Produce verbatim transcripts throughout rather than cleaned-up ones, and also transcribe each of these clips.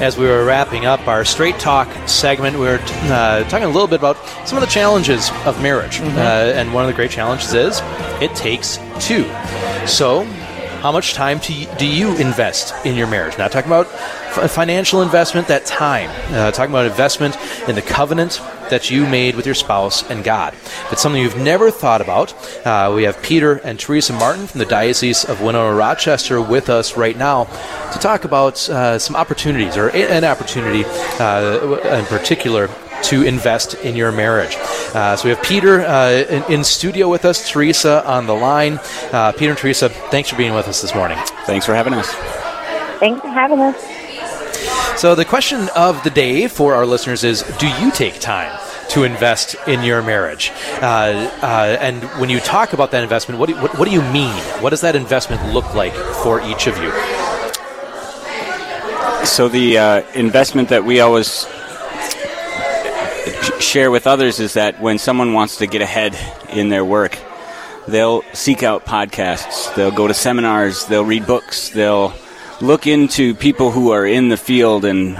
as we were wrapping up our Straight Talk segment, we were uh, talking a little bit about some of the challenges of marriage. Mm-hmm. uh, and one of the great challenges is it takes two. So how much time to, do you invest in your marriage? Not talking about f- financial investment, that time. Uh, talking about investment in the covenant that you made with your spouse and God. If it's something you've never thought about, uh, we have Peter and Teresa Martin from the Diocese of Winona, Rochester with us right now to talk about uh, some opportunities, or an opportunity uh, in particular, to invest in your marriage. Uh, so we have Peter uh, in, in studio with us, Teresa on the line. Uh, Peter and Teresa, thanks for being with us this morning. Thanks for having us. Thanks for having us. So the question of the day for our listeners is, do you take time to invest in your marriage? Uh, uh, and when you talk about that investment, what do, what, what do you mean? What does that investment look like for each of you? So the uh, investment that we always share with others is that when someone wants to get ahead in their work, they'll seek out podcasts, they'll go to seminars, they'll read books, they'll look into people who are in the field and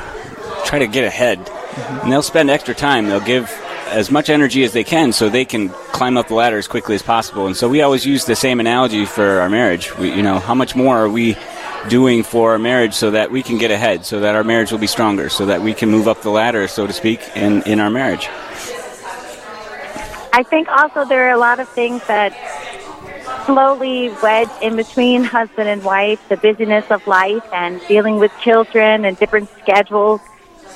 try to get ahead. Mm-hmm. And they'll spend extra time. They'll give as much energy as they can so they can climb up the ladder as quickly as possible. And so we always use the same analogy for our marriage. We, you know, how much more are we doing for our marriage so that we can get ahead, so that our marriage will be stronger, so that we can move up the ladder, so to speak, in, in our marriage? I think also there are a lot of things that slowly wedge in between husband and wife, the busyness of life and dealing with children and different schedules.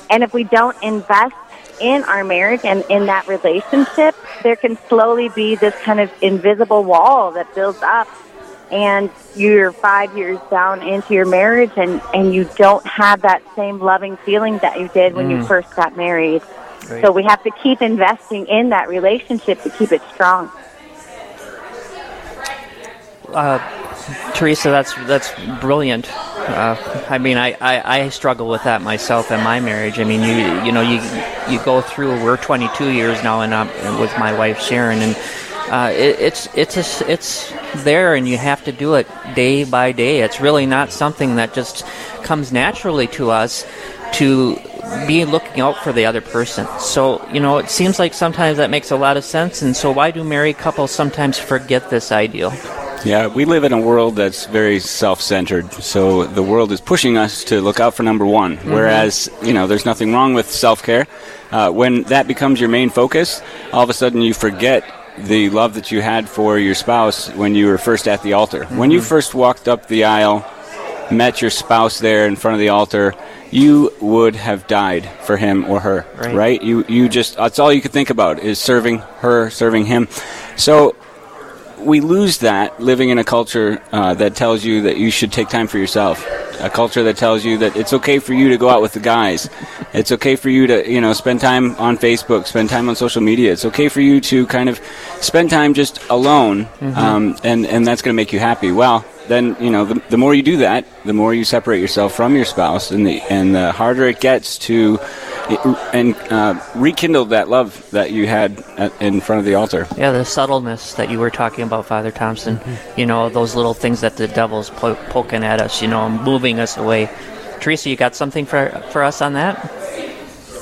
And if we don't invest in our marriage and in that relationship, there can slowly be this kind of invisible wall that builds up. And you're five years down into your marriage, and, and you don't have that same loving feeling that you did when mm. you first got married. Great. So we have to keep investing in that relationship to keep it strong. Uh, Teresa, that's that's brilliant. Uh, I mean, I, I, I struggle with that myself in my marriage. I mean, you you know, you you go through. We're twenty-two years now, and I'm with my wife Sharon, and uh, it, it's it's a, it's there, and you have to do it day by day. It's really not something that just comes naturally to us to be looking out for the other person. So, you know, it seems like sometimes that makes a lot of sense, and so why do married couples sometimes forget this ideal? Yeah, we live in a world that's very self-centered, so the world is pushing us to look out for number one, mm-hmm. whereas, you know, there's nothing wrong with self-care. Uh, when that becomes your main focus, all of a sudden you forget the love that you had for your spouse when you were first at the altar. Mm-hmm. When you first walked up the aisle, met your spouse there in front of the altar, you would have died for him or her, right? right? You, you just, that's all you could think about, is serving her, serving him. So we lose that living in a culture uh, that tells you that you should take time for yourself, a culture that tells you that it's okay for you to go out with the guys. It's okay for you to, you know, spend time on Facebook, spend time on social media. It's okay for you to kind of spend time just alone, mm-hmm. um, and, and that's going to make you happy. Well, then, you know, the, the more you do that, the more you separate yourself from your spouse, and the, and the harder it gets to and uh, rekindle that love that you had at, in front of the altar. Yeah, the subtleness that you were talking about, Father Thompson. Mm-hmm. You know, those little things that the devil's po- poking at us, you know, moving us away. Teresa, you got something for, for us on that?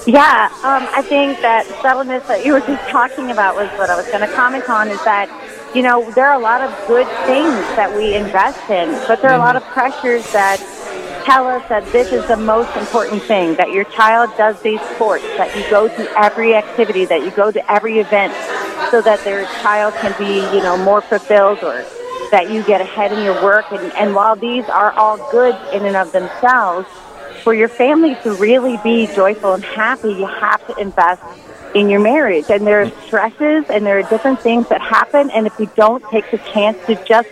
Yeah, um, I think that subtleness that you were just talking about was what I was going to comment on, is that, you know, there are a lot of good things that we invest in, but there are a lot of pressures that tell us that this is the most important thing, that your child does these sports, that you go to every activity, that you go to every event so that their child can be, you know, more fulfilled, or that you get ahead in your work. And, and while these are all good in and of themselves, for your family to really be joyful and happy, you have to invest in your marriage. And there are stresses and there are different things that happen, and if we don't take the chance to just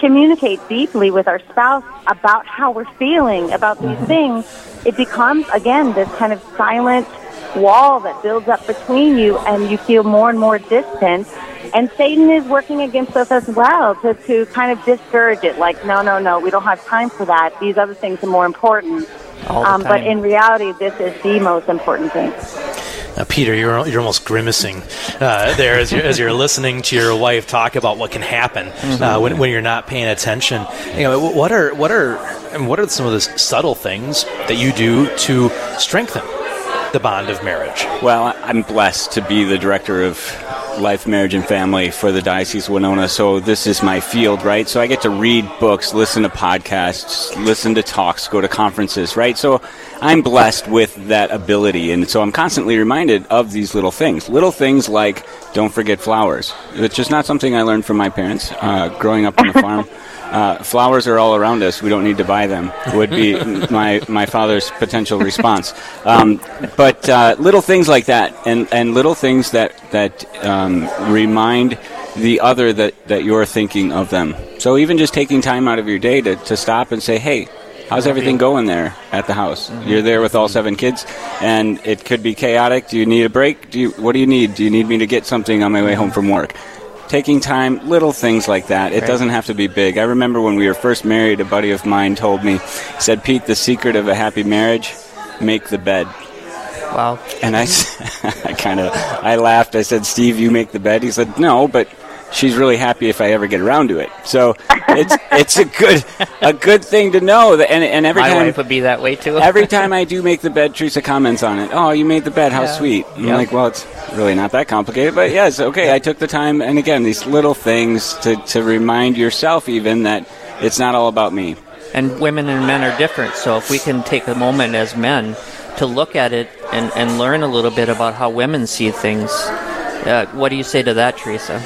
communicate deeply with our spouse about how we're feeling about these things, it becomes, again, this kind of silent wall that builds up between you, and you feel more and more distant. And Satan is working against us as well to, to kind of discourage it, like, no, no, no, we don't have time for that. These other things are more important. Um, but in reality, this is the most important thing. Now, Peter, you're you're almost grimacing uh, there as you're, as you're listening to your wife talk about what can happen uh, when when you're not paying attention. You know, what are what are And what are some of the subtle things that you do to strengthen the bond of marriage? Well, I'm blessed to be the director of life, marriage, and family for the Diocese of Winona, so this is my field, right? So I get to read books, listen to podcasts, listen to talks, go to conferences, right? So I'm blessed with that ability, and so I'm constantly reminded of these little things. Little things like, don't forget flowers. It's just not something I learned from my parents uh, growing up on the farm. Uh, flowers are all around us. We don't need to buy them, would be my my father's potential response. Um, but uh, little things like that, and, and little things that, that um, remind the other that, that you're thinking of them. So even just taking time out of your day to, to stop and say, hey, how's everything going there at the house? You're there with all seven kids, and it could be chaotic. Do you need a break? Do you, what do you need? Do you need me to get something on my way home from work? Taking time, little things like that. It doesn't have to be big. I remember when we were first married, a buddy of mine told me, he said, Pete, the secret of a happy marriage, make the bed. Wow. And I, I kind of, I laughed. I said, Steve, you make the bed? He said, no, but she's really happy if I ever get around to it. So it's it's a good a good thing to know. That, and, and every My time, wife would be that way, too. Every time I do make the bed, Teresa comments on it. Oh, you made the bed. How yeah. sweet. And yep. I'm like, well, it's really not that complicated. But, yes, okay, I took the time. And, again, these little things to, to remind yourself even that it's not all about me. And women and men are different. So if we can take a moment as men to look at it and, and learn a little bit about how women see things, uh, what do you say to that, Teresa?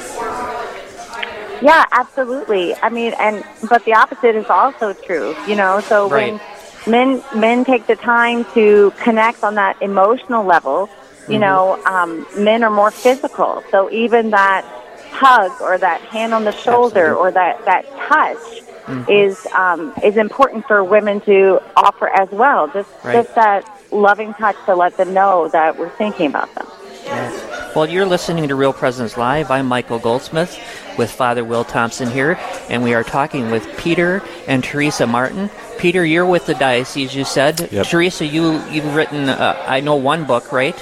Yeah, absolutely. I mean, and but the opposite is also true, you know. So right. when men men take the time to connect on that emotional level, you mm-hmm. know, um, men are more physical. So even that hug or that hand on the shoulder absolutely. Or that that touch mm-hmm. is um, is important for women to offer as well. Just right. just that loving touch to let them know that we're thinking about them. Yeah. Well, you're listening to Real Presence Live. I'm Michael Goldsmith with Father Will Thompson here, and we are talking with Peter and Teresa Martin. Peter, you're with the diocese, you said. Yep. Teresa, you, you've written, uh, I know, one book, right?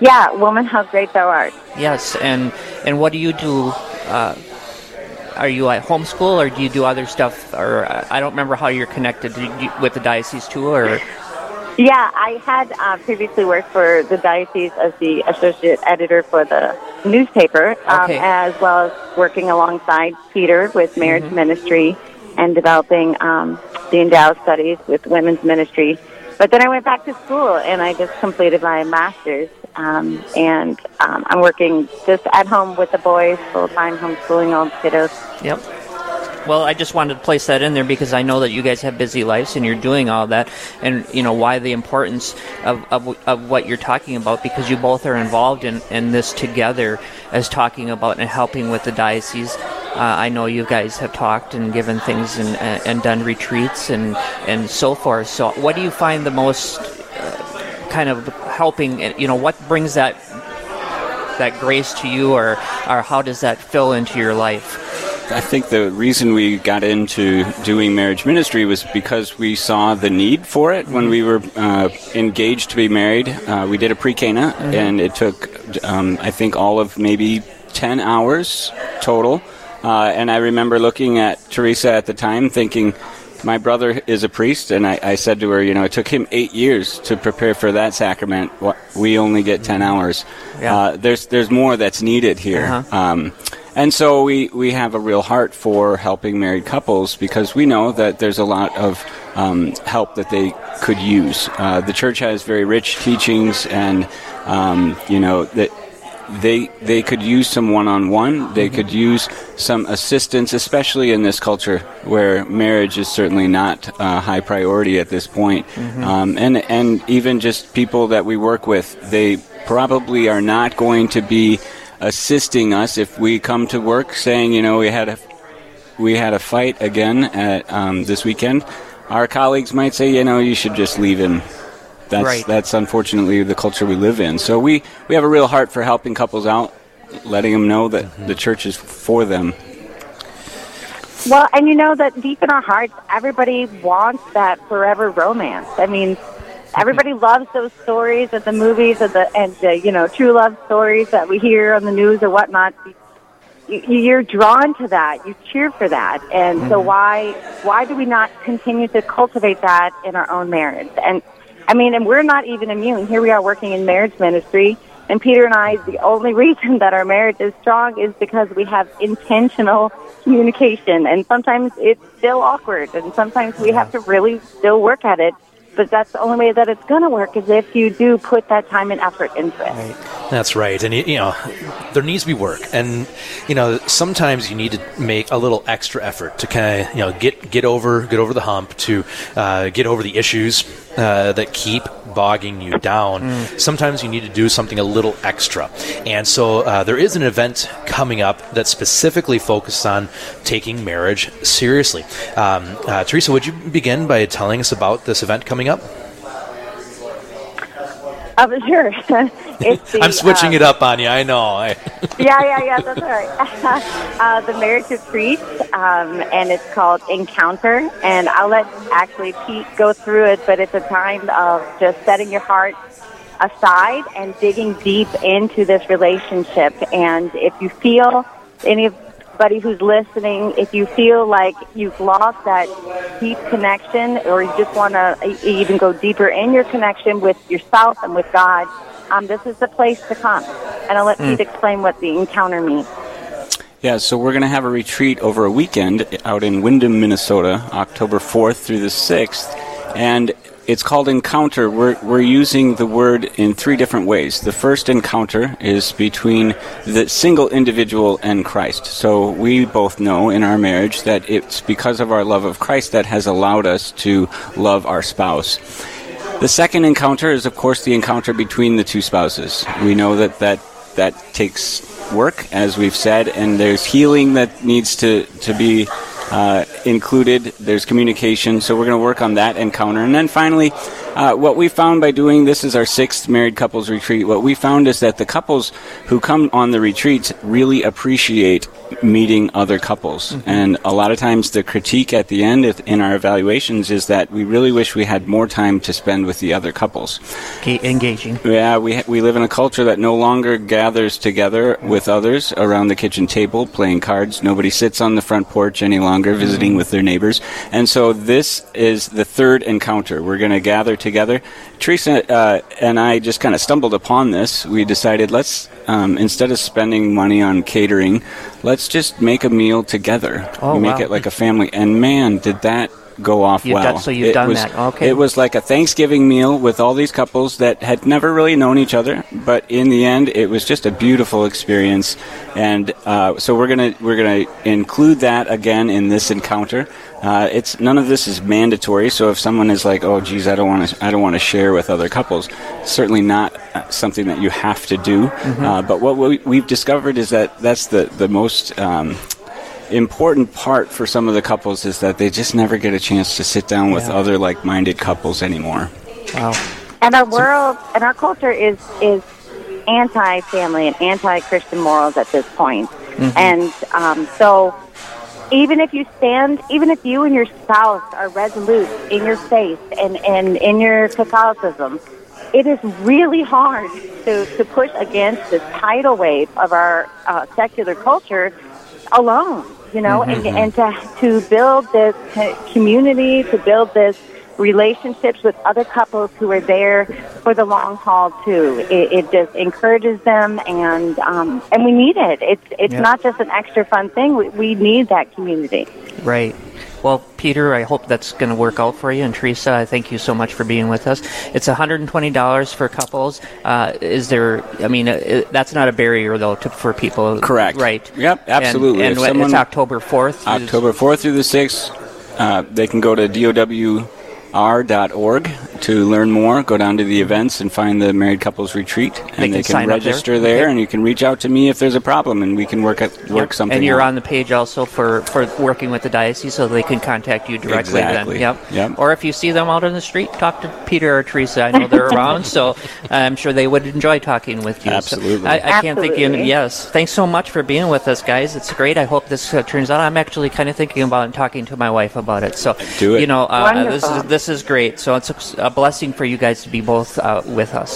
Yeah, Woman, How Great Thou Art. Yes, and, and what do you do? Uh, are you at homeschool, or do you do other stuff? Or uh, I don't remember how you're connected do you, do you, with the diocese, too, or... Yeah, I had uh, previously worked for the diocese as the associate editor for the newspaper, um, okay. as well as working alongside Peter with marriage mm-hmm. ministry and developing um, the endowed studies with women's ministry. But then I went back to school, and I just completed my master's, um, and um, I'm working just at home with the boys, full-time homeschooling all the kiddos. Yep. Well, I just wanted to place that in there because I know that you guys have busy lives and you're doing all that, and you know why the importance of of, of what you're talking about, because you both are involved in, in this together as talking about and helping with the diocese. Uh, I know you guys have talked and given things and and, and done retreats and, and so forth. So what do you find the most uh, kind of helping, you know, what brings that that grace to you, or, or how does that fill into your life? I think the reason we got into doing marriage ministry was because we saw the need for it when we were uh, engaged to be married. Uh, we did a pre-Cana, mm-hmm. and it took, um, I think, all of maybe ten hours total. Uh, and I remember looking at Teresa at the time thinking, my brother is a priest, and I, I said to her, you know, it took him eight years to prepare for that sacrament. We only get ten hours. Yeah. Uh, there's there's more that's needed here. Uh-huh. Um, and so we, we have a real heart for helping married couples because we know that there's a lot of um, help that they could use. Uh, the church has very rich teachings, and, um, you know, that They they could use some one-on-one. They mm-hmm. could use some assistance, especially in this culture where marriage is certainly not a uh, high priority at this point. Mm-hmm. Um, and and even just people that we work with, they probably are not going to be assisting us if we come to work saying, you know, we had a we had a fight again at um, this weekend. Our colleagues might say, you know, you should just leave him. That's right. That's unfortunately the culture we live in. So we, we have a real heart for helping couples out, letting them know that mm-hmm. the church is for them. Well, and you know that deep in our hearts, everybody wants that forever romance. I mean, everybody loves those stories and the movies and the and the, you know, true love stories that we hear on the news or whatnot. you, you're drawn to that. You cheer for that. And mm-hmm. so why why do we not continue to cultivate that in our own marriage? And, I mean, and we're not even immune. Here we are working in marriage ministry, and Peter and I, the only reason that our marriage is strong is because we have intentional communication. And sometimes it's still awkward, and sometimes we have to really still work at it. But that's the only way that it's going to work is if you do put that time and effort into it. Right. That's right. And, you know, there needs to be work. And, you know, sometimes you need to make a little extra effort to kind of, you know, get, get over get over the hump, to uh, get over the issues uh, that keep bogging you down. Mm. Sometimes you need to do something a little extra. And so uh, there is an event coming up that's specifically focused on taking marriage seriously. Um, uh, Teresa, would you begin by telling us about this event coming up? Um, sure. It's the, I'm switching um, it up on you, I know. I yeah, yeah, yeah, that's all right. uh, the marriage retreat, um, and it's called Encounter, and I'll let actually Pete go through it, but it's a time of just setting your heart aside and digging deep into this relationship. And if you feel, anybody who's listening, if you feel like you've lost that deep connection, or you just want to even go deeper in your connection with yourself and with God, um, this is the place to come. And I'll let mm. Pete explain what the encounter means. Yeah, so we're going to have a retreat over a weekend out in Windom, Minnesota, October fourth through the sixth, and it's called Encounter. We're we're using the word in three different ways. The first encounter is between the single individual and Christ. So we both know in our marriage that it's because of our love of Christ that has allowed us to love our spouse. The second encounter is, of course, the encounter between the two spouses. We know that that, that takes work, as we've said, and there's healing that needs to, to be Uh, included. There's communication, so we're going to work on that encounter. And then finally, uh, what we found by doing this is our sixth married couples retreat. What we found is that the couples who come on the retreats really appreciate meeting other couples. Mm-hmm. And a lot of times the critique at the end in our evaluations is that we really wish we had more time to spend with the other couples. Engaging. Yeah, we ha- we live in a culture that no longer gathers together with others around the kitchen table playing cards. Nobody sits on the front porch any longer visiting with their neighbors. And so this is the third encounter. We're going to gather together. Teresa uh, and I just kind of stumbled upon this. We decided let's, um, instead of spending money on catering, let's just make a meal together. Oh, make wow. it like a family. And man, did that go off you've well. Done, so you've it done was, that. Okay. It was like a Thanksgiving meal with all these couples that had never really known each other, but in the end, it was just a beautiful experience. And uh, so we're gonna we're gonna include that again in this encounter. Uh, it's none of this is mandatory. So if someone is like, "Oh, geez, I don't want to, I don't want to share with other couples," it's certainly not something that you have to do. Mm-hmm. Uh, but what we, we've discovered is that that's the the most um, important part for some of the couples is that they just never get a chance to sit down with yeah. other like-minded couples anymore. Wow. And our world and our culture is is anti-family and anti-Christian morals at this point. Mm-hmm. And um, so even if you stand, even if you and your spouse are resolute in your faith and, and in your Catholicism, it is really hard to, to push against this tidal wave of our uh, secular culture alone, you know, mm-hmm. and, and to to build this community, to build this relationships with other couples who are there for the long haul too. It, it just encourages them, and um, and we need it. It's it's yeah. not just an extra fun thing. We, we need that community. Right. Well, Peter, I hope that's going to work out for you. And Teresa, I thank you so much for being with us. It's one hundred twenty dollars for couples. Uh, is there, I mean, uh, that's not a barrier, though, to, for people. Correct. Right. Yep, absolutely. And, and someone, it's October fourth. October fourth through the sixth. Uh, they can go to D O W R dot org to learn more. Go down to the events and find the Married Couples Retreat, and they can, they can register there, there okay. and you can reach out to me if there's a problem, and we can work at, work yep. something. And you're out. On the page also for, for working with the diocese, so they can contact you directly. Exactly. Then. Yep. yep. Or if you see them out on the street, talk to Peter or Teresa. I know they're around, so I'm sure they would enjoy talking with you. Absolutely. So I, I Absolutely. can't think you. Yes. Thanks so much for being with us, guys. It's great. I hope this uh, turns out. I'm actually kind of thinking about talking to my wife about it. So do it. You know, uh, this is this is great. So it's a, a blessing for you guys to be both uh, with us.